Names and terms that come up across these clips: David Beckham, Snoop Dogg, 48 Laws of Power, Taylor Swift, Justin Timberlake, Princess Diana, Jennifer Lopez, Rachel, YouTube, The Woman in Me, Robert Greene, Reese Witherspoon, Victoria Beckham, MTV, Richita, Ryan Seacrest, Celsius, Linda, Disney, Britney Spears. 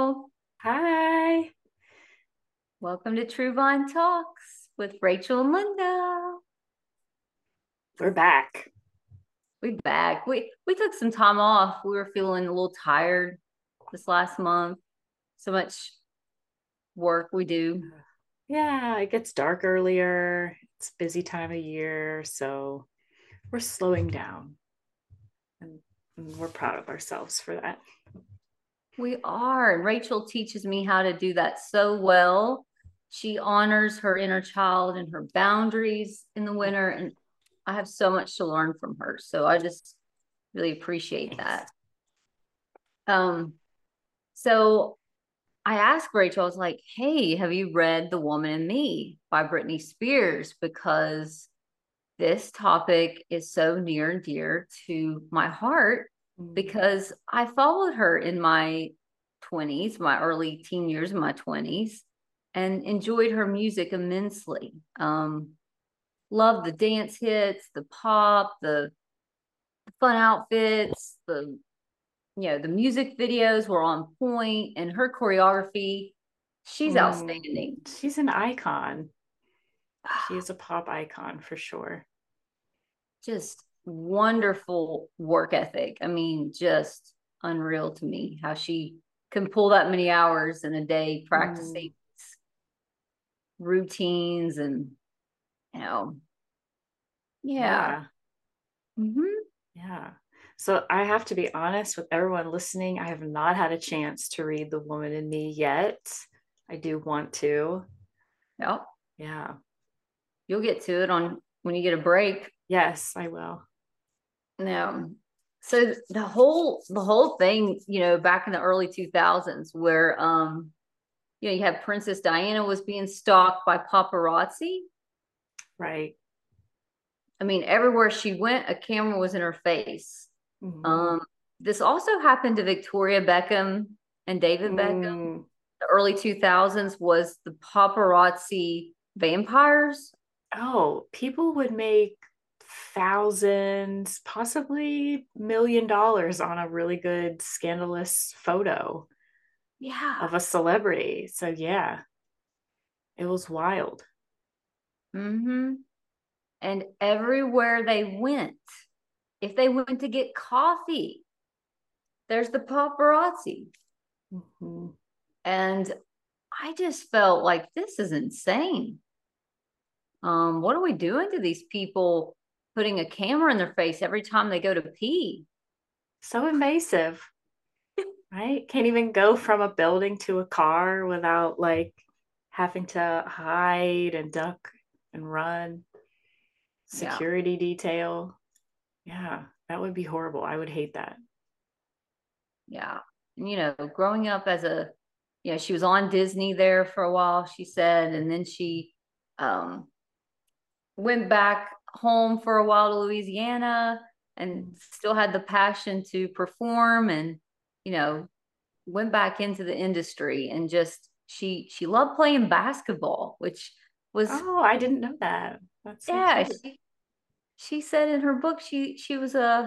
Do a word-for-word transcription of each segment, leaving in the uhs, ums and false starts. Rachel. Hi. Welcome to True Vaughn Talks with Rachel and Linda. We're back. We're back. We we took some time off. We were feeling a little tired this last month. So much work we do. Yeah, it gets dark earlier. It's busy time of year, so we're slowing down. And, and we're proud of ourselves for that. We are. And Rachel teaches me how to do that so well. She honors her inner child and her boundaries in the winter, and I have so much to learn from her. So I just really appreciate that. Um, so I asked Rachel, I was like, hey, have you read The Woman in Me by Britney Spears? Because this topic is so near and dear to my heart because I followed her in my twenties, my early teen years, in my twenties, and enjoyed her music immensely. Um, Love the dance hits, the pop, the fun outfits, the, you know, the music videos were on point, and her choreography, she's mm. outstanding. She's an icon. She is a pop icon for sure. Just wonderful work ethic. I mean, just unreal to me how she can pull that many hours in a day practicing mm. routines and you know, yeah, yeah. Mm-hmm. yeah. So I have to be honest with everyone listening. I have not had a chance to read The Woman in Me yet. I do want to. Yep. Yeah. You'll get to it on when you get a break. Yes, I will. No. So the whole the whole thing, you know, back in the early two thousands, where um, you know, you had Princess Diana was being stalked by paparazzi. Right. I mean, everywhere she went, a camera was in her face. Mm-hmm. Um, this also happened to Victoria Beckham and David mm. Beckham. The early two thousands was the paparazzi vampires. Oh, people would make thousands, possibly million dollars on a really good scandalous photo yeah. of a celebrity. So yeah, it was wild. Mm-hmm. And everywhere they went, if they went to get coffee, there's the paparazzi. Mm-hmm. And I just felt like this is insane. Um, what are we doing to these people putting a camera in their face every time they go to pee? So invasive, right? Can't even go from a building to a car without like having to hide and duck and run. Security yeah. detail. Yeah, that would be horrible. I would hate that. Yeah. And, you know, growing up as a, you know, she was on Disney there for a while, she said, and then she um, went back home for a while to Louisiana and still had the passion to perform and, you know, went back into the industry and just, she, she loved playing basketball, which was, oh, I didn't know that. That's yeah, she, she said in her book she she was a uh,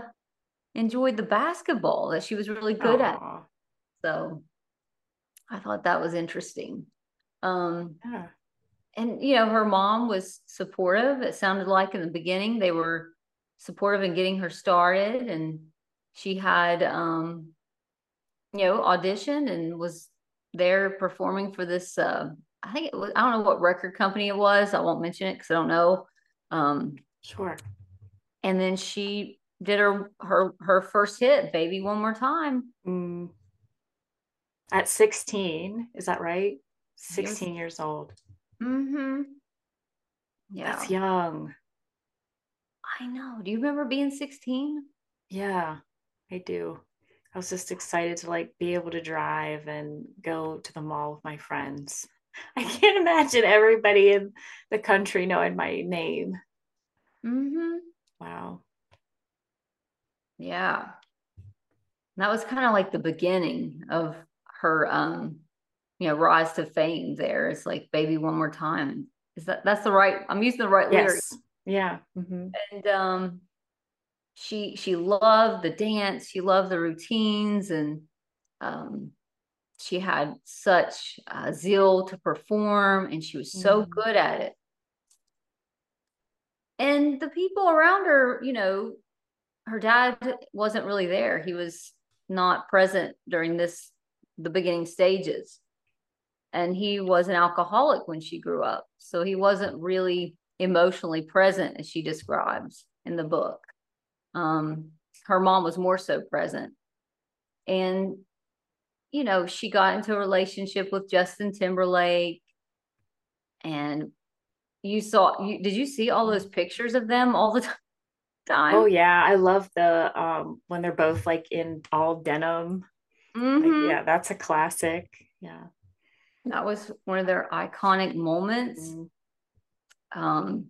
enjoyed the basketball, that she was really good Aww. at. So I thought that was interesting. Um, yeah. And you know, her mom was supportive. It sounded like in the beginning they were supportive in getting her started, and she had um, you know auditioned and was there performing for this. Uh, I think it was, I don't know what record company it was. I won't mention it because I don't know. Um, sure. And then she did her, her, her first hit, Baby One More Time. Mm. At sixteen, is that right? sixteen yes. years old. Mm-hmm. Yeah. That's young. I know. Do you remember being sixteen? Yeah, I do. I was just excited to like be able to drive and go to the mall with my friends. I can't imagine everybody in the country knowing my name. Mm-hmm. Wow. Yeah. And that was kind of like the beginning of her, um, you know, rise to fame there. It's like Baby One More Time. Is that, that's the right, I'm using the right yes. lyrics. Yeah. Mm-hmm. And um, she, she loved the dance. She loved the routines and um, she had such uh, zeal to perform, and she was so mm-hmm. good at it. And the people around her, you know, her dad wasn't really there. He was not present during this, the beginning stages. And he was an alcoholic when she grew up. So he wasn't really emotionally present, as she describes in the book. Um, her mom was more so present. And, you know, she got into a relationship with Justin Timberlake. And you saw, you, did you see all those pictures of them all the t- time? Oh, yeah. I love the, um, when they're both like in all denim. Mm-hmm. Like, yeah, that's a classic. Yeah. That was one of their iconic moments. Mm-hmm. Um,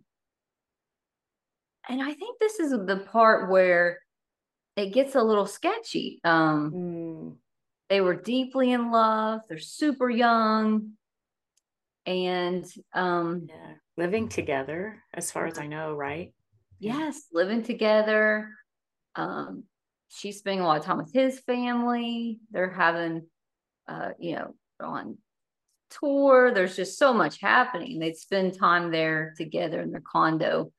and I think this is the part where it gets a little sketchy. Um, mm. They were deeply in love. They're super young. And um, yeah. living together, as far as I know, right? Yes, living together. Um, she's spending a lot of time with his family. They're having, uh, you know, on tour. There's just so much happening. They'd spend time there together in their condo.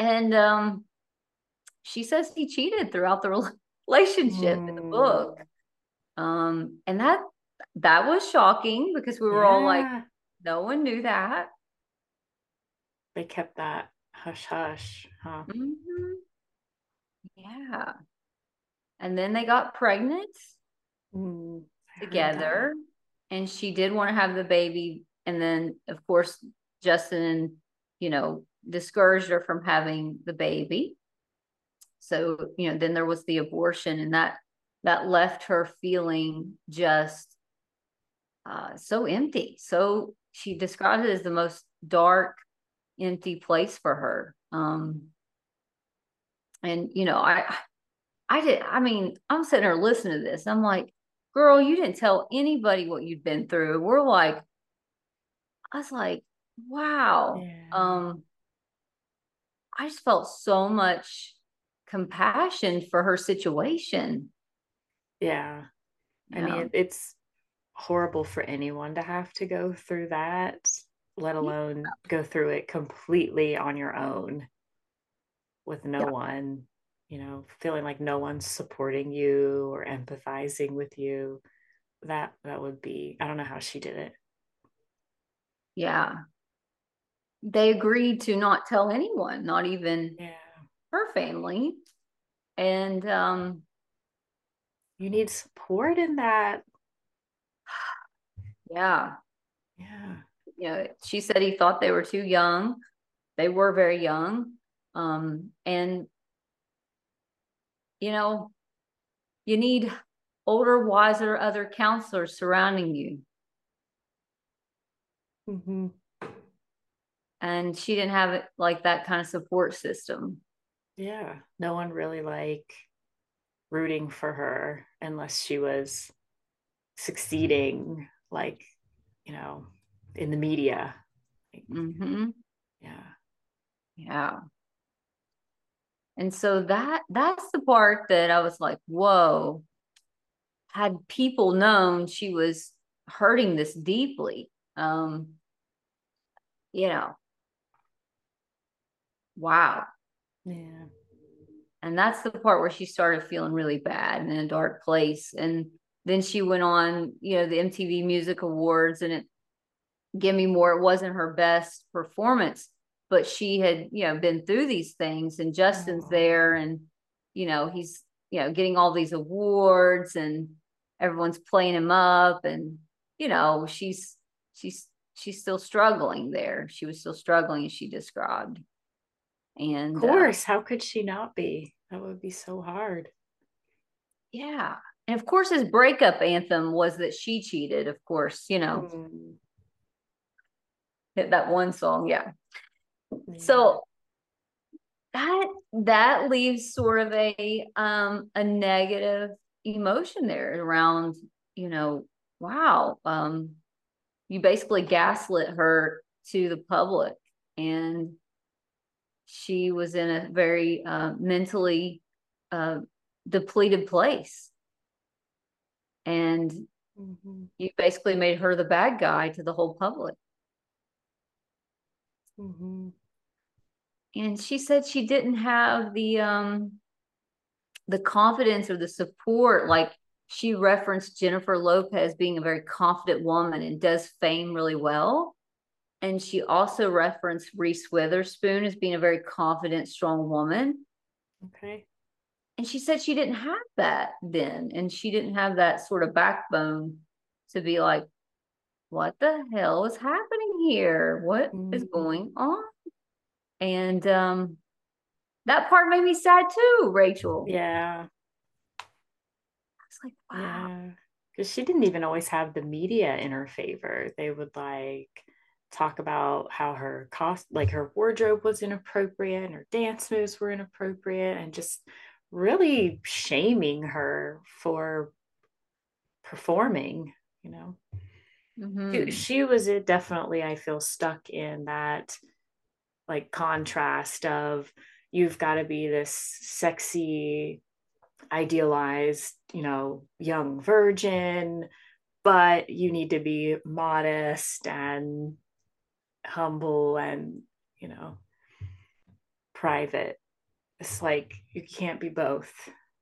And um, she says he cheated throughout the relationship mm. in the book. Um, and that that was shocking, because we were yeah. all like, no one knew that. They kept that hush hush, huh? Mm-hmm. Yeah. And then they got pregnant mm, together. And she did want to have the baby. And then, of course, Justin, you know, discouraged her from having the baby. So, you know, then there was the abortion, and that that left her feeling just uh, so empty. So she describes it as the most dark, empty place for her. Um, and, you know, I, I did. I mean, I'm sitting there listening to this. I'm like, girl, you didn't tell anybody what you'd been through. We're like, I was like, wow. Yeah. Um, I just felt so much compassion for her situation. Yeah. I yeah. mean, it's horrible for anyone to have to go through that, let alone yeah. go through it completely on your own with no yeah. one. You know, feeling like no one's supporting you or empathizing with you, that that would be, I don't know how she did it. Yeah. They agreed to not tell anyone, not even yeah. her family. And um, you need support in that. Yeah. Yeah. You know, she said he thought they were too young. They were very young. Um, and you know, you need older, wiser, other counselors surrounding you. Mm-hmm. And she didn't have it like that kind of support system. Yeah. No one really like rooting for her unless she was succeeding, like, you know, in the media. Mm-hmm. Yeah. Yeah. And so that that's the part that I was like, whoa, had people known she was hurting this deeply, um, you know, wow. Yeah. And that's the part where she started feeling really bad and in a dark place. And then she went on, you know, the M T V Music Awards, and it, give me more, it wasn't her best performance. But she had, you know, been through these things, and Justin's oh. there, and, you know, he's, you know, getting all these awards, and everyone's playing him up, and, you know, she's, she's, she's still struggling there. She was still struggling, as she described. And of course, uh, how could she not be? That would be so hard. Yeah. And of course his breakup anthem was that she cheated, of course, you know, mm. that one song. Yeah. So that that leaves sort of a um a negative emotion there around, you know, wow, um you basically gaslit her to the public, and she was in a very uh, mentally uh, depleted place. And Mm-hmm. You basically made her the bad guy to the whole public. Mm-hmm. And she said she didn't have the um, the confidence or the support. Like, she referenced Jennifer Lopez being a very confident woman and does fame really well. And she also referenced Reese Witherspoon as being a very confident, strong woman. Okay. And she said she didn't have that then. And she didn't have that sort of backbone to be like, what the hell is happening here? What mm-hmm. is going on? And um, that part made me sad too, Rachel. Yeah. I was like, wow. Because yeah. she didn't even always have the media in her favor. They would like talk about how her cost, like her wardrobe was inappropriate and her dance moves were inappropriate, and just really shaming her for performing, you know. Mm-hmm. She, she was definitely, I feel, stuck in that like contrast of, you've got to be this sexy, idealized, you know, young virgin, but you need to be modest and humble and, you know, private. It's like, you can't be both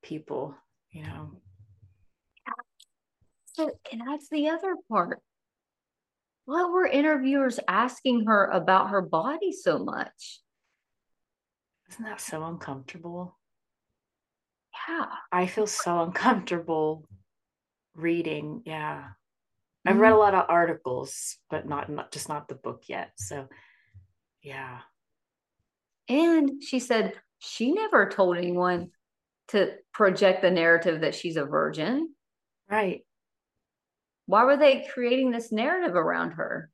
people, you know. So, and that's the other part. Why were interviewers asking her about her body so much? Isn't that so uncomfortable? Yeah. I feel so uncomfortable reading. Yeah. Mm-hmm. I've read a lot of articles, but not, not just not the book yet. So, yeah. And she said she never told anyone to project the narrative that she's a virgin. Right. Why were they creating this narrative around her?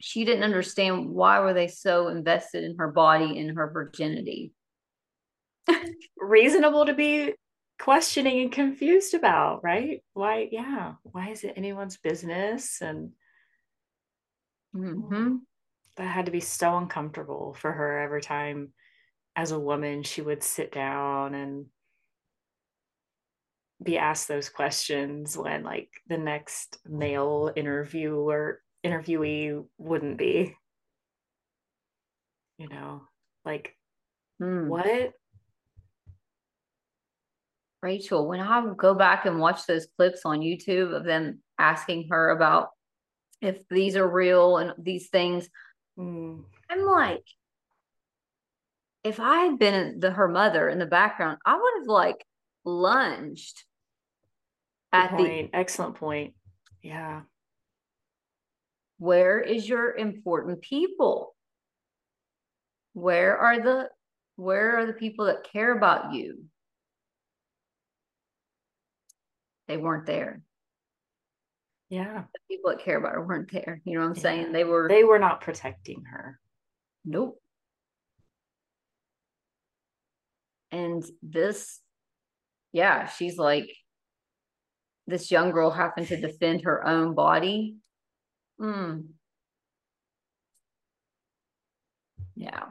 She didn't understand why were they so invested in her body and her virginity. Reasonable to be questioning and confused about, right? Why, yeah. Why is it anyone's business? And mm-hmm. that had to be so uncomfortable for her every time as a woman she would sit down and be asked those questions when like the next male interviewer interviewee wouldn't be, you know, like mm. what? Rachel, when I would go back and watch those clips on YouTube of them asking her about if these are real and these things, mm. I'm like, if I had been the her mother in the background, I would have like lunged at point. the excellent point. Yeah. Where is your important people? Where are the where are the people that care about you? They weren't there. Yeah. The people that care about her weren't there. You know what I'm yeah. saying? They were they were not protecting her. Nope. And this yeah, she's like, this young girl happened to defend her own body. Mm. Yeah.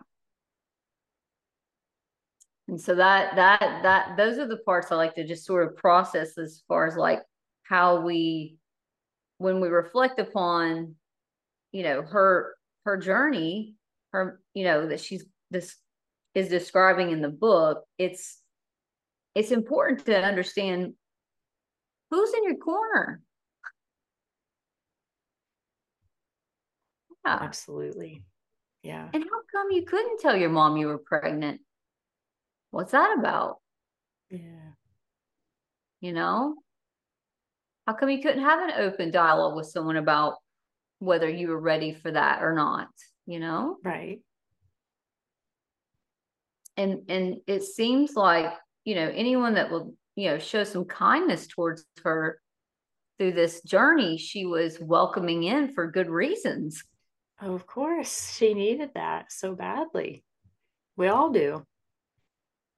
And so that, that, that, those are the parts I like to just sort of process as far as like how we, when we reflect upon, you know, her, her journey, her, you know, that she's, this is describing in the book, it's, it's important to understand who's in your corner. Yeah. Absolutely. Yeah. And how come you couldn't tell your mom you were pregnant? What's that about? Yeah. You know? How come you couldn't have an open dialogue with someone about whether you were ready for that or not, you know? Right. And and it seems like, you know, anyone that will, you know, show some kindness towards her through this journey, she was welcoming in for good reasons. Oh, of course. She needed that so badly. We all do.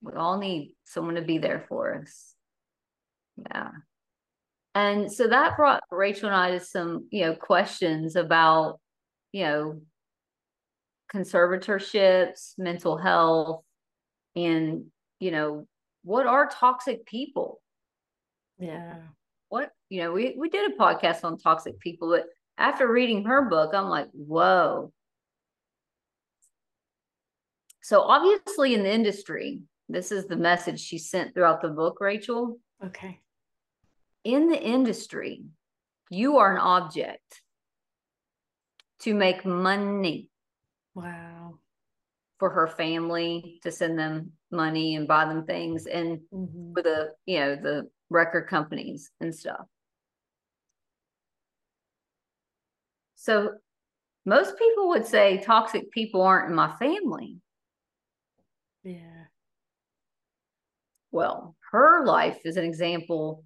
We all need someone to be there for us. Yeah. And so that brought Rachel and I to some, you know, questions about, you know, conservatorships, mental health, and, you know, what are toxic people? Yeah. What, you know, we, we did a podcast on toxic people, but after reading her book, I'm like, whoa. So obviously in the industry, this is the message she sent throughout the book, Rachel. Okay. In the industry, you are an object to make money. Wow. For her family to send them money and buy them things, and mm-hmm. with the, you know, the record companies and stuff. So most people would say toxic people aren't in my family. Yeah. Well, her life is an example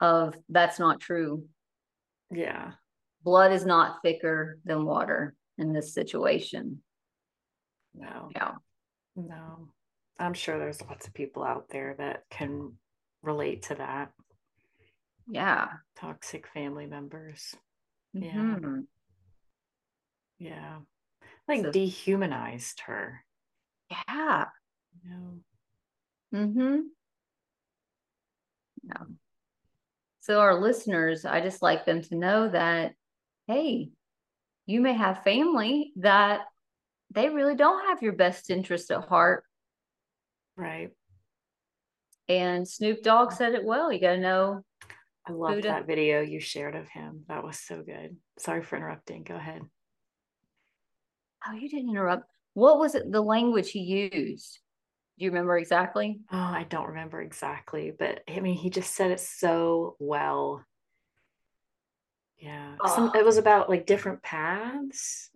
of that's not true. Yeah. Blood is not thicker than water in this situation. No. Yeah. No. I'm sure there's lots of people out there that can relate to that. Yeah. Toxic family members. Mm-hmm. Yeah. Yeah. Like so, dehumanized her. Yeah. No. Mm-hmm. No. So our listeners, I just like them to know that, hey, you may have family that they really don't have your best interest at heart. Right. And Snoop Dogg said it well. You got to know. I love that video you shared of him. That was so good. Sorry for interrupting. Go ahead. Oh, you didn't interrupt. What was it, the language he used? Do you remember exactly? Oh, I don't remember exactly, but I mean, he just said it so well. Yeah. Oh. Some, it was about like different paths.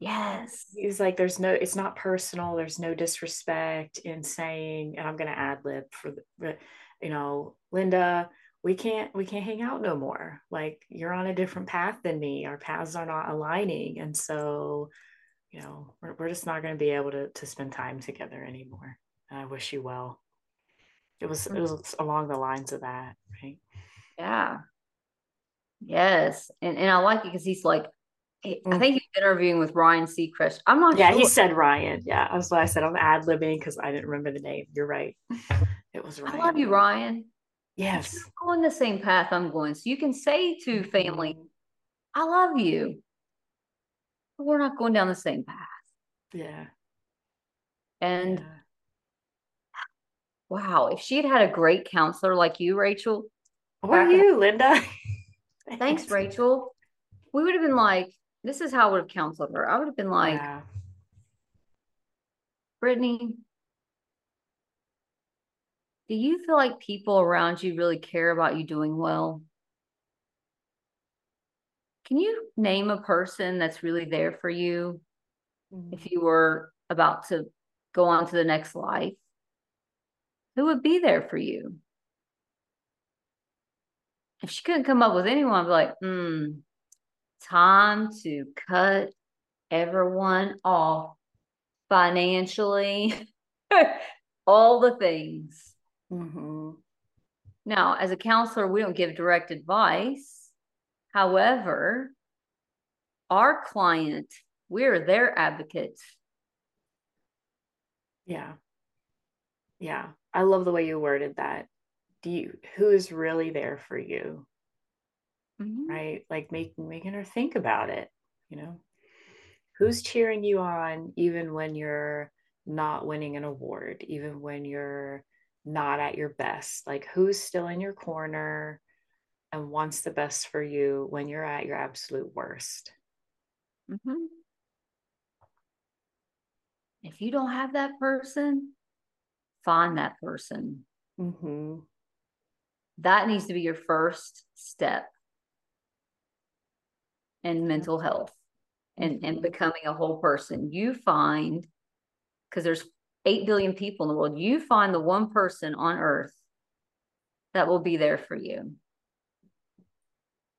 Yes. He was like, there's no, it's not personal. There's no disrespect in saying, and I'm going to ad lib for, the, you know, Linda, we can't, we can't hang out no more. Like, you're on a different path than me. Our paths are not aligning. And so, you know, we're, we're just not going to be able to, to spend time together anymore. And I wish you well. It was, it was along the lines of that. Right. Yeah. Yes. And, and I like it because he's like, I think he's interviewing with Ryan Seacrest. I'm not yeah, sure. Yeah, he said Ryan. Yeah, that's what I said. I'm ad-libbing because I didn't remember the name. You're right. It was Ryan. I love you, Ryan. Yes. You're on the same path I'm going. So you can say to family, I love you. But we're not going down the same path. Yeah. And yeah. Wow, if she had had a great counselor like you, Rachel. Or I, you, Linda. Thanks, Rachel. We would have been like, this is how I would have counseled her. I would have been like, yeah. Brittany, do you feel like people around you really care about you doing well? Can you name a person that's really there for you mm-hmm. if you were about to go on to the next life? Who would be there for you? If she couldn't come up with anyone, I'd be like, hmm. time to cut everyone off financially, all the things. Mm-hmm. Now, as a counselor, we don't give direct advice. However, our client, we're their advocates. Yeah. Yeah. I love the way you worded that. Do you, who is really there for you? Mm-hmm. Right? Like making, making her think about it, you know, who's cheering you on, even when you're not winning an award, even when you're not at your best, like who's still in your corner and wants the best for you when you're at your absolute worst. Mm-hmm. If you don't have that person, find that person. Mm-hmm. That needs to be your first step. And mental health and, and becoming a whole person. You find, because there's eight billion people in the world, you find the one person on earth that will be there for you.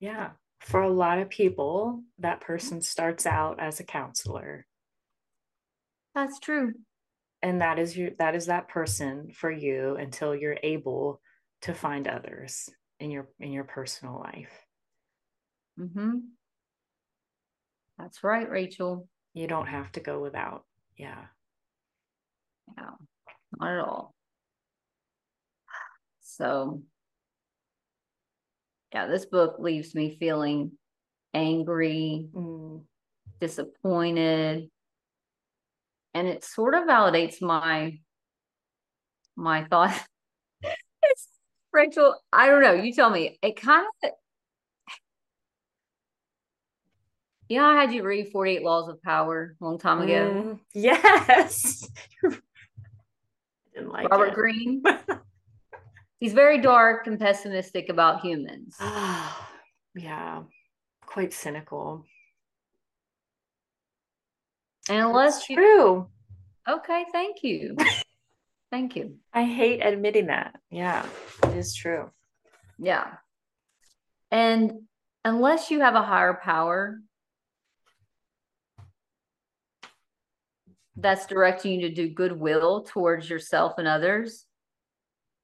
Yeah. For a lot of people, that person starts out as a counselor. That's true. And that is your, that is that person for you until you're able to find others in your, in your personal life. Mm-hmm. That's right, Rachel. You don't have to go without. Yeah. No, not at all. So yeah, this book leaves me feeling angry, mm. disappointed. And it sort of validates my, my thoughts. Rachel, I don't know. You tell me. It kind of, you know, I had you read forty-eight Laws of Power a long time ago. Mm, yes. Didn't like Robert it. Greene. He's very dark and pessimistic about humans. Yeah. Quite cynical. And unless That's you... true. Okay. Thank you. Thank you. I hate admitting that. Yeah, it is true. Yeah. And unless you have a higher power that's directing you to do goodwill towards yourself and others,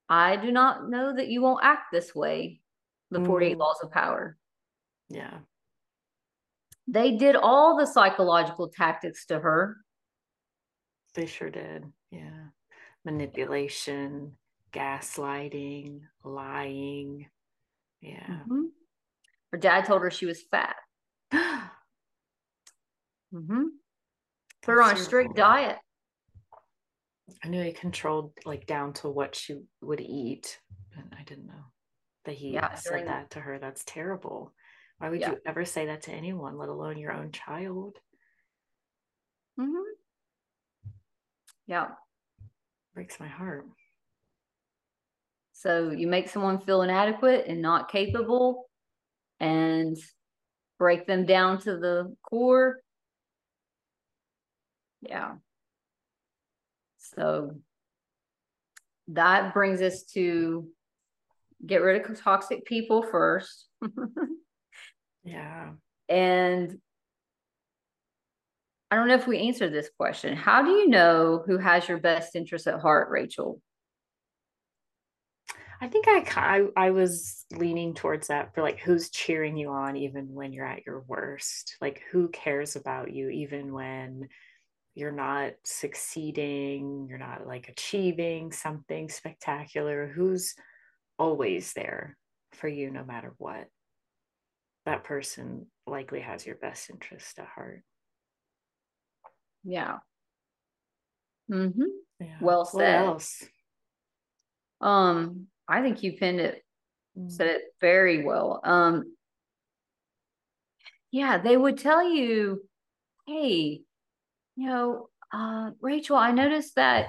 I do not know that you won't act this way. The forty-eight mm. Laws of Power. Yeah. They did all the psychological tactics to her. They sure did. Yeah. Manipulation, gaslighting, lying. Yeah. Mm-hmm. Her dad told her she was fat. Mm-hmm. Put her on a strict diet. I knew he controlled, like, down to what she would eat. And I didn't know that he yeah, said that to her. That's terrible. Why would yeah. you ever say that to anyone, let alone your own child? Mm-hmm. Yeah. Breaks my heart. So you make someone feel inadequate and not capable and break them down to the core. Yeah. So that brings us to get rid of toxic people first. Yeah. And I don't know if we answered this question. How do you know who has your best interests at heart, Rachel? I think I, I, I was leaning towards that for, like, who's cheering you on even when you're at your worst, like who cares about you, even when you're not succeeding, you're not, like, achieving something spectacular, who's always there for you, no matter what. That person likely has your best interest at heart. Yeah. Mm-hmm. Yeah. Well said. What else? Um, I think you pinned it, mm. said it very well. Um, yeah, they would tell you, hey, you know, uh, Rachel, I noticed that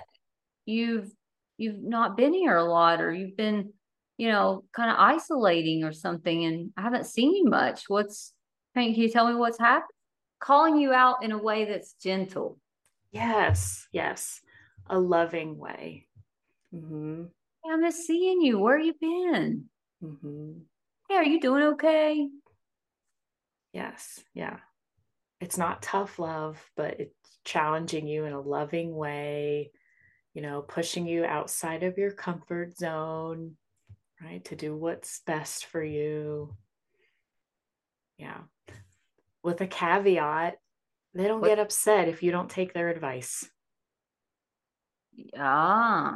you've you've not been here a lot, or you've been, you know, kind of isolating or something, and I haven't seen you much. What's, can you tell me what's happened? Calling you out in a way that's gentle. Yes. Yes. A loving way. Mm-hmm. Yeah, I miss seeing you. Where you been? Mm-hmm. Yeah. Are you doing okay? Yes. Yeah. It's not tough love, but it's challenging you in a loving way, you know, pushing you outside of your comfort zone, right? To do what's best for you. Yeah. With a caveat, they don't what? get upset if you don't take their advice. Yeah.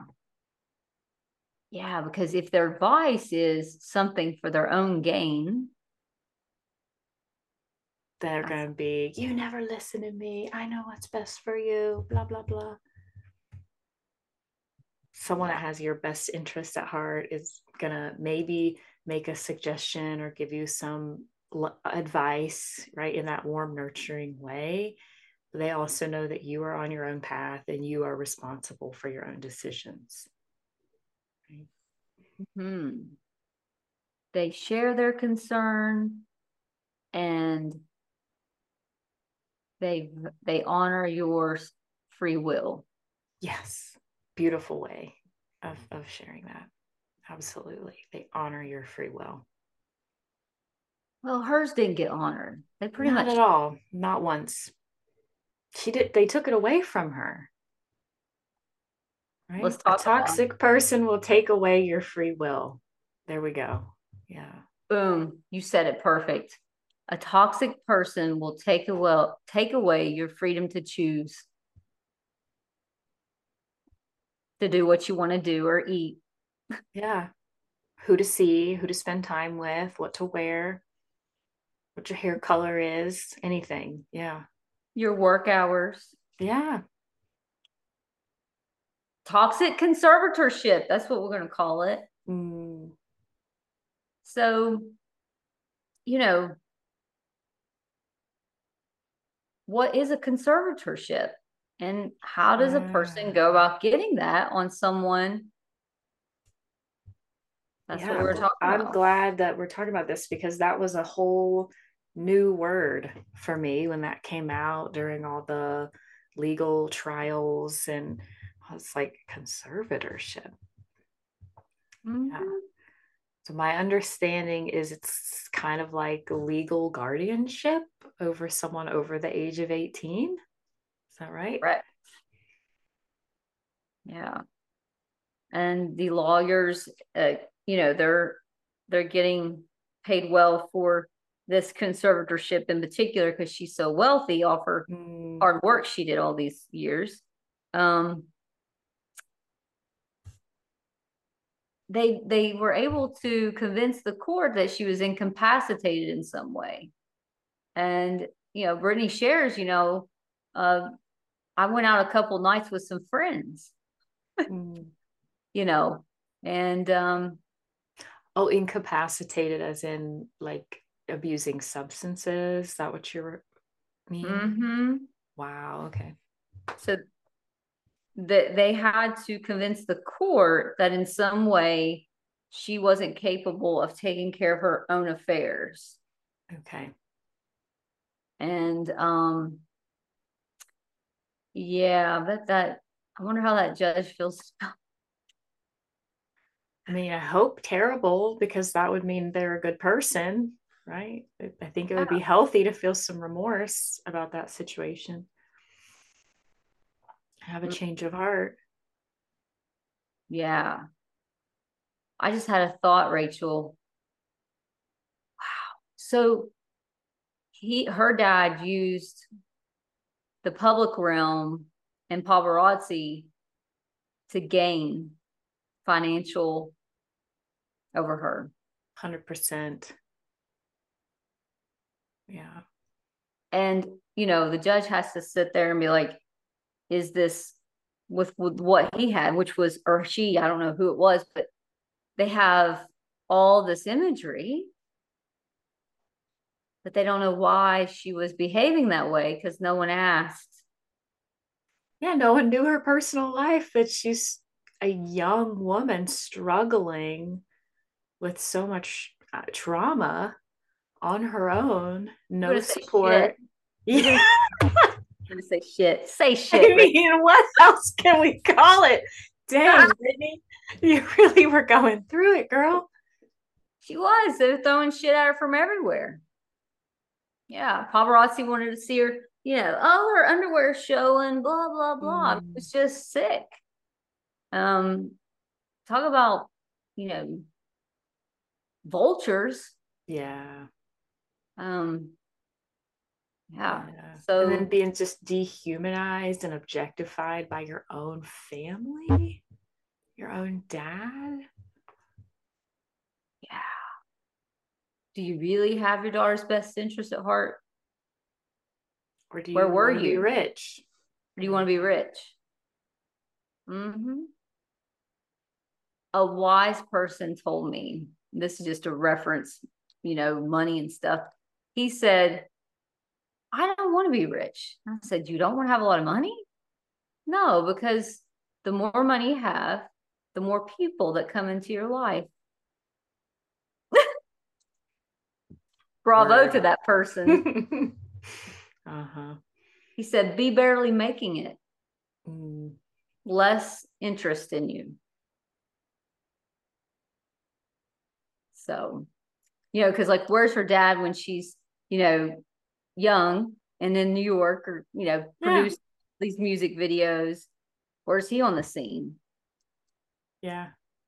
Yeah, because if their advice is something for their own gain, they're going to be, you never listen to me. I know what's best for you, blah, blah, blah. Someone that has your best interest at heart is going to maybe make a suggestion or give you some advice, right, in that warm, nurturing way. They also know that you are on your own path and you are responsible for your own decisions. Right? Mm-hmm. They share their concern and they they honor your free will. Yes. Beautiful way of, of sharing that. Absolutely. They honor your free will. Well, hers didn't get honored. They pretty much not at all. Not once. She did. They took it away from her. Right? Let's talk. A toxic person will take away your free will. There we go. Yeah. Boom. You said it perfect. A toxic person will take away take away your freedom to choose to do what you want to do or eat. Yeah. who to see, who to spend time with, what to wear, what your hair color is, anything. Yeah. Your work hours. Yeah. Toxic conservatorship. That's what we're going to call it. Mm. So, you know, what is a conservatorship? And how does a person go about getting that on someone? That's yeah, what we're talking I'm about. I'm glad that we're talking about this, because that was a whole new word for me when that came out during all the legal trials. And I was like, conservatorship. Mm-hmm. Yeah. So my understanding is it's kind of like legal guardianship over someone over the age of eighteen. Is that right? Right. Yeah. And the lawyers, uh, you know, they're, they're getting paid well for this conservatorship in particular, because she's so wealthy off her mm. hard work she did all these years. Um, they, they were able to convince the court that she was incapacitated in some way. And, you know, Britney shares, you know, uh, I went out a couple nights with some friends, mm. you know, and, um, oh, incapacitated as in like abusing substances. Is that what you mean? Mm-hmm. Wow. Okay. So that they had to convince the court that in some way she wasn't capable of taking care of her own affairs. Okay. And, um, yeah, but that, I wonder how that judge feels. I mean, I hope terrible, because that would mean they're a good person, right? I think it would be healthy to feel some remorse about that situation. Have a change of heart. Yeah. I just had a thought, Rachel. Wow. So he, her dad used the public realm and paparazzi to gain financial over her. one hundred percent. Yeah. And, you know, the judge has to sit there and be like, is this with, with what he had, which was, or she, I don't know who it was, but they have all this imagery, but they don't know why she was behaving that way, because no one asked. Yeah, no one knew her personal life, that she's a young woman struggling with so much uh, trauma on her own. No support. Yeah. I'm gonna say shit. Say shit. I mean, what else can we call it? Dang, Brittany, you really were going through it, girl. She was. They were throwing shit at her from everywhere. Yeah, paparazzi wanted to see her, you know, oh, her underwear showing, blah, blah, blah. Mm. It was just sick. Um, talk about, you know, vultures. Yeah. Um. Yeah. yeah. So and then being just dehumanized and objectified by your own family, your own dad. Yeah. Do you really have your daughter's best interest at heart? Or do you Where were you? Be rich? Or do you want to be rich? Mm-hmm. A wise person told me, this is just a reference, you know, money and stuff. He said, I don't want to be rich. I said, you don't want to have a lot of money? No, because the more money you have, the more people that come into your life. Bravo to that person. Uh-huh. He said, be barely making it. Mm. Less interest in you. So, you know, because like, where's her dad when she's, you know, young and in New York, or you know, produce yeah. these music videos? Or is he on the scene? Yeah,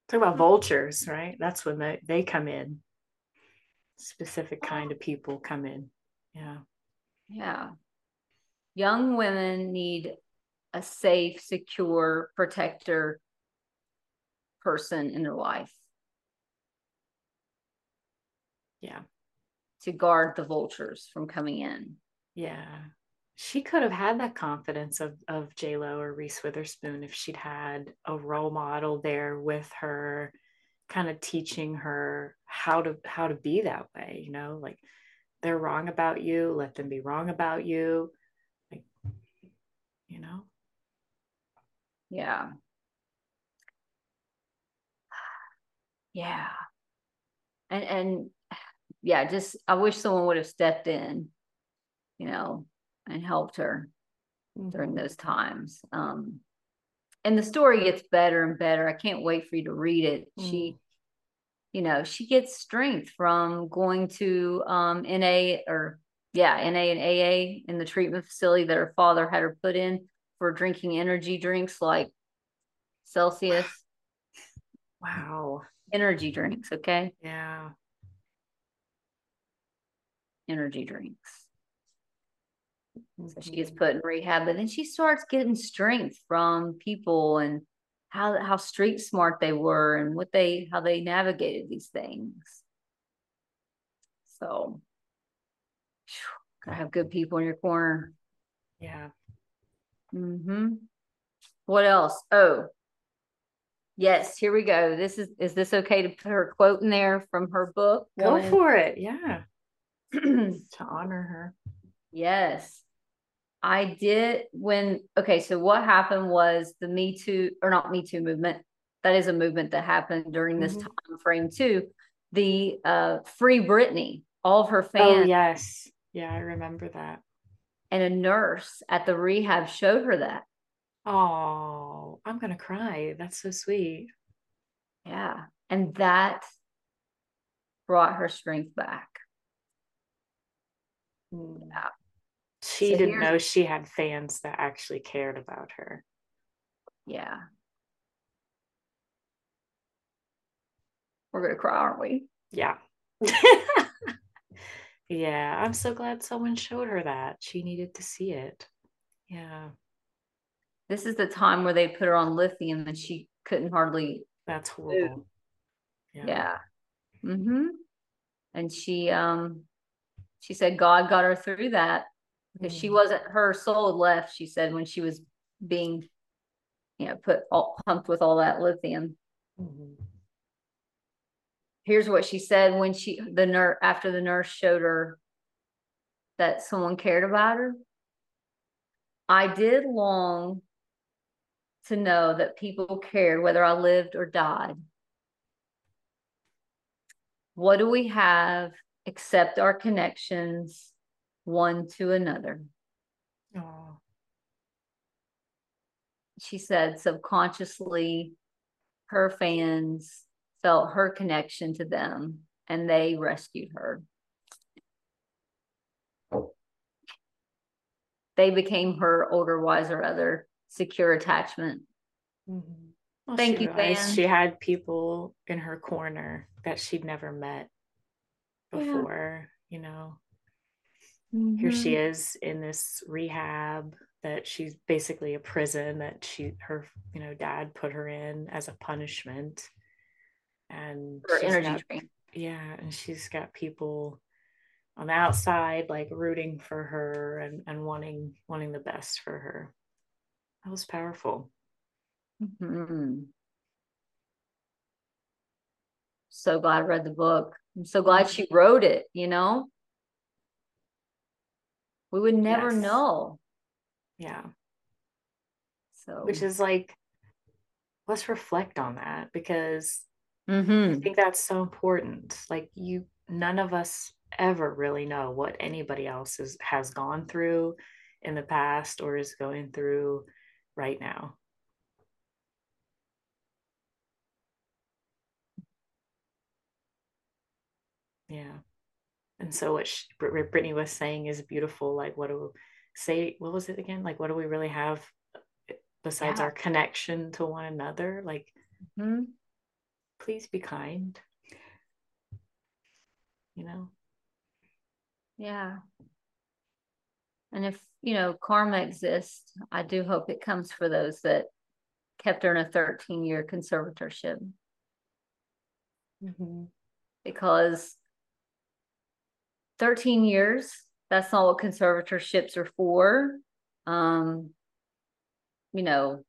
talk about vultures, right? That's when they, they come in. Specific kind of people come in. Yeah, yeah. Young women need a safe, secure protector person in their life. Yeah. To guard the vultures from coming in. Yeah. She could have had that confidence of, of J-Lo or Reese Witherspoon if she'd had a role model there with her, kind of teaching her how to, how to be that way, you know, like they're wrong about you, let them be wrong about you. Like, you know? Yeah. Yeah. And, and yeah, just, I wish someone would have stepped in, you know, and helped her mm-hmm. during those times. Um, and the story gets better and better. I can't wait for you to read it. Mm-hmm. She, you know, she gets strength from going to um, N A or yeah, N A and A A in the treatment facility that her father had her put in for drinking energy drinks like Celsius. Wow. Energy drinks. Okay. Yeah. Energy drinks. So she gets put in rehab, but then she starts getting strength from people and how how street smart they were and what they how they navigated these things. So, gotta have good people in your corner. Yeah. Mm-hmm. What else? Oh, yes. Here we go. This is is this okay to put her quote in there from her book? Go One. for it. Yeah. To honor her. Yes. I did when, okay, so what happened was the Me Too, or not Me Too movement, that is a movement that happened during this mm-hmm. time frame too, the uh, Free Britney, all of her fans. Oh, yes. Yeah, I remember that. And a nurse at the rehab showed her that. Oh, I'm going to cry. That's so sweet. Yeah. And that brought her strength back. Yeah. She so didn't know she had fans that actually cared about her. Yeah. We're going to cry, aren't we? Yeah. Yeah. I'm so glad someone showed her that. She needed to see it. Yeah. This is the time where they put her on lithium and she couldn't hardly. That's horrible. Yeah. Yeah. Mm-hmm. And she, um, she said God got her through that. Because she wasn't, her soul left, she said, when she was being, you know, put all, pumped with all that lithium. Mm-hmm. Here's what she said when she, the nurse, after the nurse showed her that someone cared about her. I did long to know that people cared whether I lived or died. What do we have except our connections? One to another. Oh. She said subconsciously her fans felt her connection to them and they rescued her. They became her older, wiser, other, secure attachment. Mm-hmm. Well, thank you, fans. She had people in her corner that she'd never met before, yeah. You know. Here she is in this rehab that she's basically a prison that she, her, you know, dad put her in as a punishment. And her energy got, drink. Yeah. And she's got people on the outside, like rooting for her and, and wanting, wanting the best for her. That was powerful. Mm-hmm. So glad I read the book. I'm so glad she wrote it, you know? We would never yes. know. Yeah. So, which is like, let's reflect on that because mm-hmm. I think that's so important. Like you, none of us ever really know what anybody else is, has gone through in the past or is going through right now. Yeah. And so what she, Britney was saying is beautiful. Like, what do we say? What was it again? Like, what do we really have besides yeah. our connection to one another? Like, mm-hmm. please be kind, you know? Yeah. And if, you know, karma exists, I do hope it comes for those that kept her in a thirteen year conservatorship. Mm-hmm. Because thirteen years. That's not what conservatorships are for. Um, you know,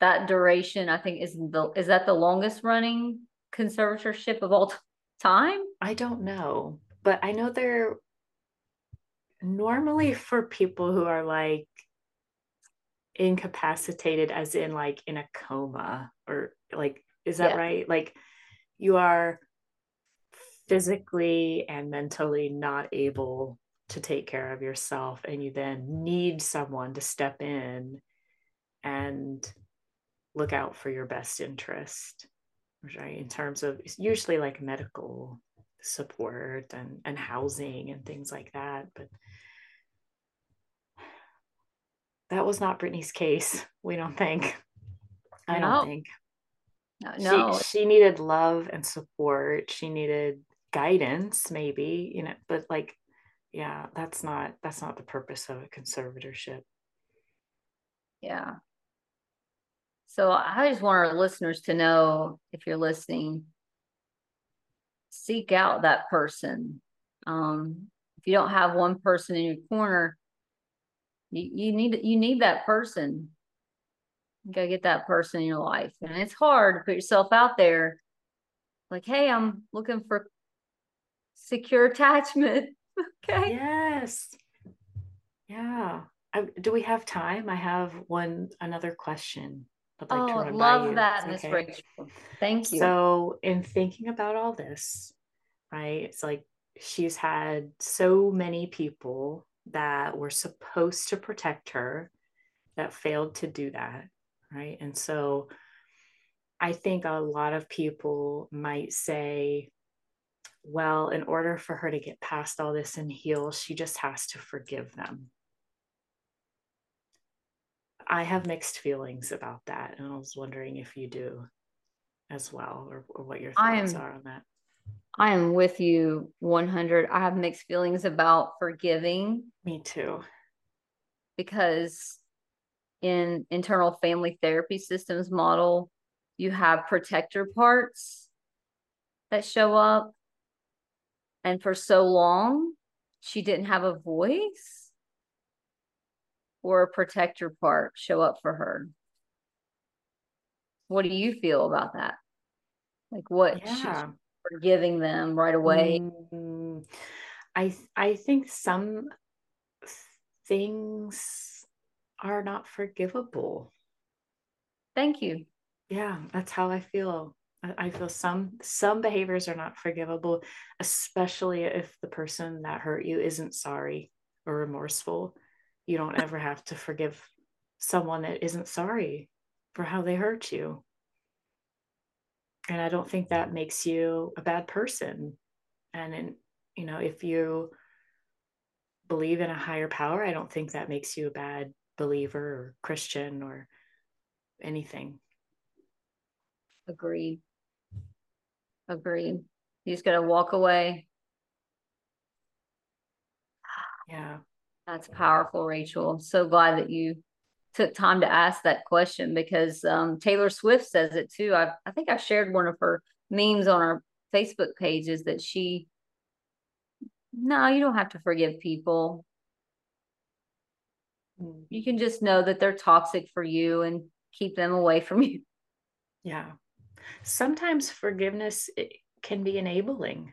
that duration, I think, is the, is that the longest running conservatorship of all t- time? I don't know, but I know they're normally for people who are like incapacitated, as in like in a coma or like, is that yeah. right? Like you are physically and mentally not able to take care of yourself, and you then need someone to step in and look out for your best interest, right? In terms of usually like medical support and, and housing and things like that. But that was not Britney's case, we don't think. I no. don't think. No, no. She, she needed love and support. She needed guidance, maybe, you know, but like, yeah, that's not, that's not the purpose of a conservatorship. Yeah. So I just want our listeners to know, if you're listening, seek out that person. Um, if you don't have one person in your corner, you, you need, you need that person. You gotta get that person in your life. And it's hard to put yourself out there like, hey, I'm looking for secure attachment. Okay. Yes. Yeah. I, do we have time? I have one, another question. I'd like oh, to run love by you. That, Miss okay. Rachel. Thank you. So in thinking about all this, right, it's like she's had so many people that were supposed to protect her that failed to do that, right? And so I think a lot of people might say, well, in order for her to get past all this and heal, she just has to forgive them. I have mixed feelings about that, and I was wondering if you do as well, or, or what your thoughts am, are on that. I am with you one hundred. I have mixed feelings about forgiving. Me too. Because in internal family therapy systems model, you have protector parts that show up. And for so long, she didn't have a voice or a protector part show up for her. What do you feel about that? Like what yeah. forgiving them right away? Mm, I I think some things are not forgivable. Thank you. Yeah, that's how I feel. I feel some some behaviors are not forgivable, especially if the person that hurt you isn't sorry or remorseful. You don't ever have to forgive someone that isn't sorry for how they hurt you. And I don't think that makes you a bad person. And, in, you know, if you believe in a higher power, I don't think that makes you a bad believer or Christian or anything. Agreed. Agreed. You just gotta walk away. Yeah. That's powerful, Rachel. I'm so glad that you took time to ask that question, because um, Taylor Swift says it too. I I think I shared one of her memes on our Facebook page, is that she, no, you don't have to forgive people. You can just know that they're toxic for you and keep them away from you. Yeah. Sometimes forgiveness can be enabling.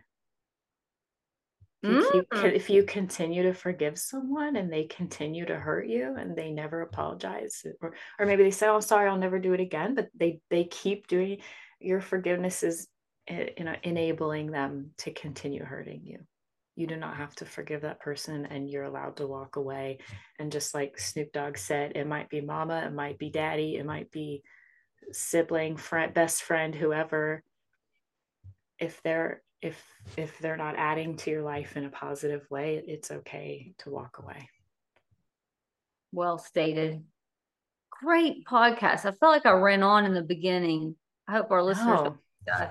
If you, mm. if you continue to forgive someone and they continue to hurt you and they never apologize, or, or maybe they say, oh, I'm sorry, I'll never do it again, but they, they keep doing it. Your forgiveness is, you know, enabling them to continue hurting you. You do not have to forgive that person, and you're allowed to walk away. And just like Snoop Dogg said, it might be mama, it might be daddy, it might be sibling, friend, best friend, whoever. If they're if if they're not adding to your life in a positive way, it's okay to walk away. Well stated. Great podcast. I felt like I ran on in the beginning. I hope our listeners. No, don't,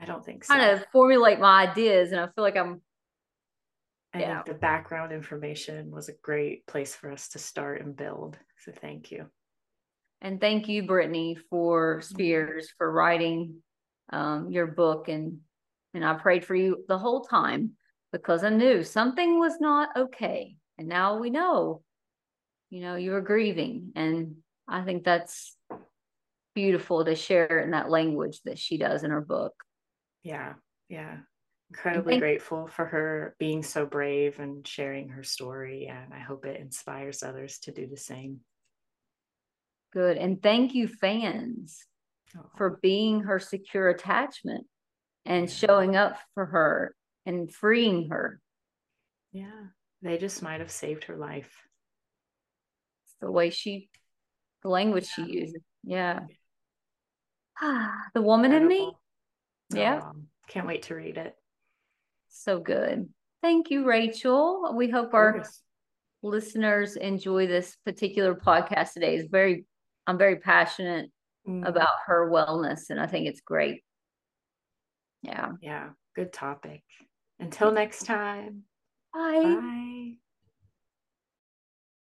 I don't think so. Kind of formulate my ideas, and I feel like I'm. I yeah. think the background information was a great place for us to start and build. So thank you. And thank you, Britney, for Spears, for writing um, your book. And, and I prayed for you the whole time, because I knew something was not okay. And now we know, you know, you were grieving. And I think that's beautiful to share in that language that she does in her book. Yeah. Yeah. Incredibly thank- grateful for her being so brave and sharing her story. And I hope it inspires others to do the same. Good. And thank you, fans, oh. for being her secure attachment and yeah. showing up for her and freeing her. Yeah. They just might have saved her life. It's the way she, the language yeah. she uses. Yeah. The Woman Incredible. in Me. Yeah. Oh, can't wait to read it. So good. Thank you, Rachel. We hope our listeners enjoy this particular podcast today. It's very, I'm very passionate mm. about her wellness, and I think it's great. Yeah. Yeah. Good topic. Until next time. Bye. Bye.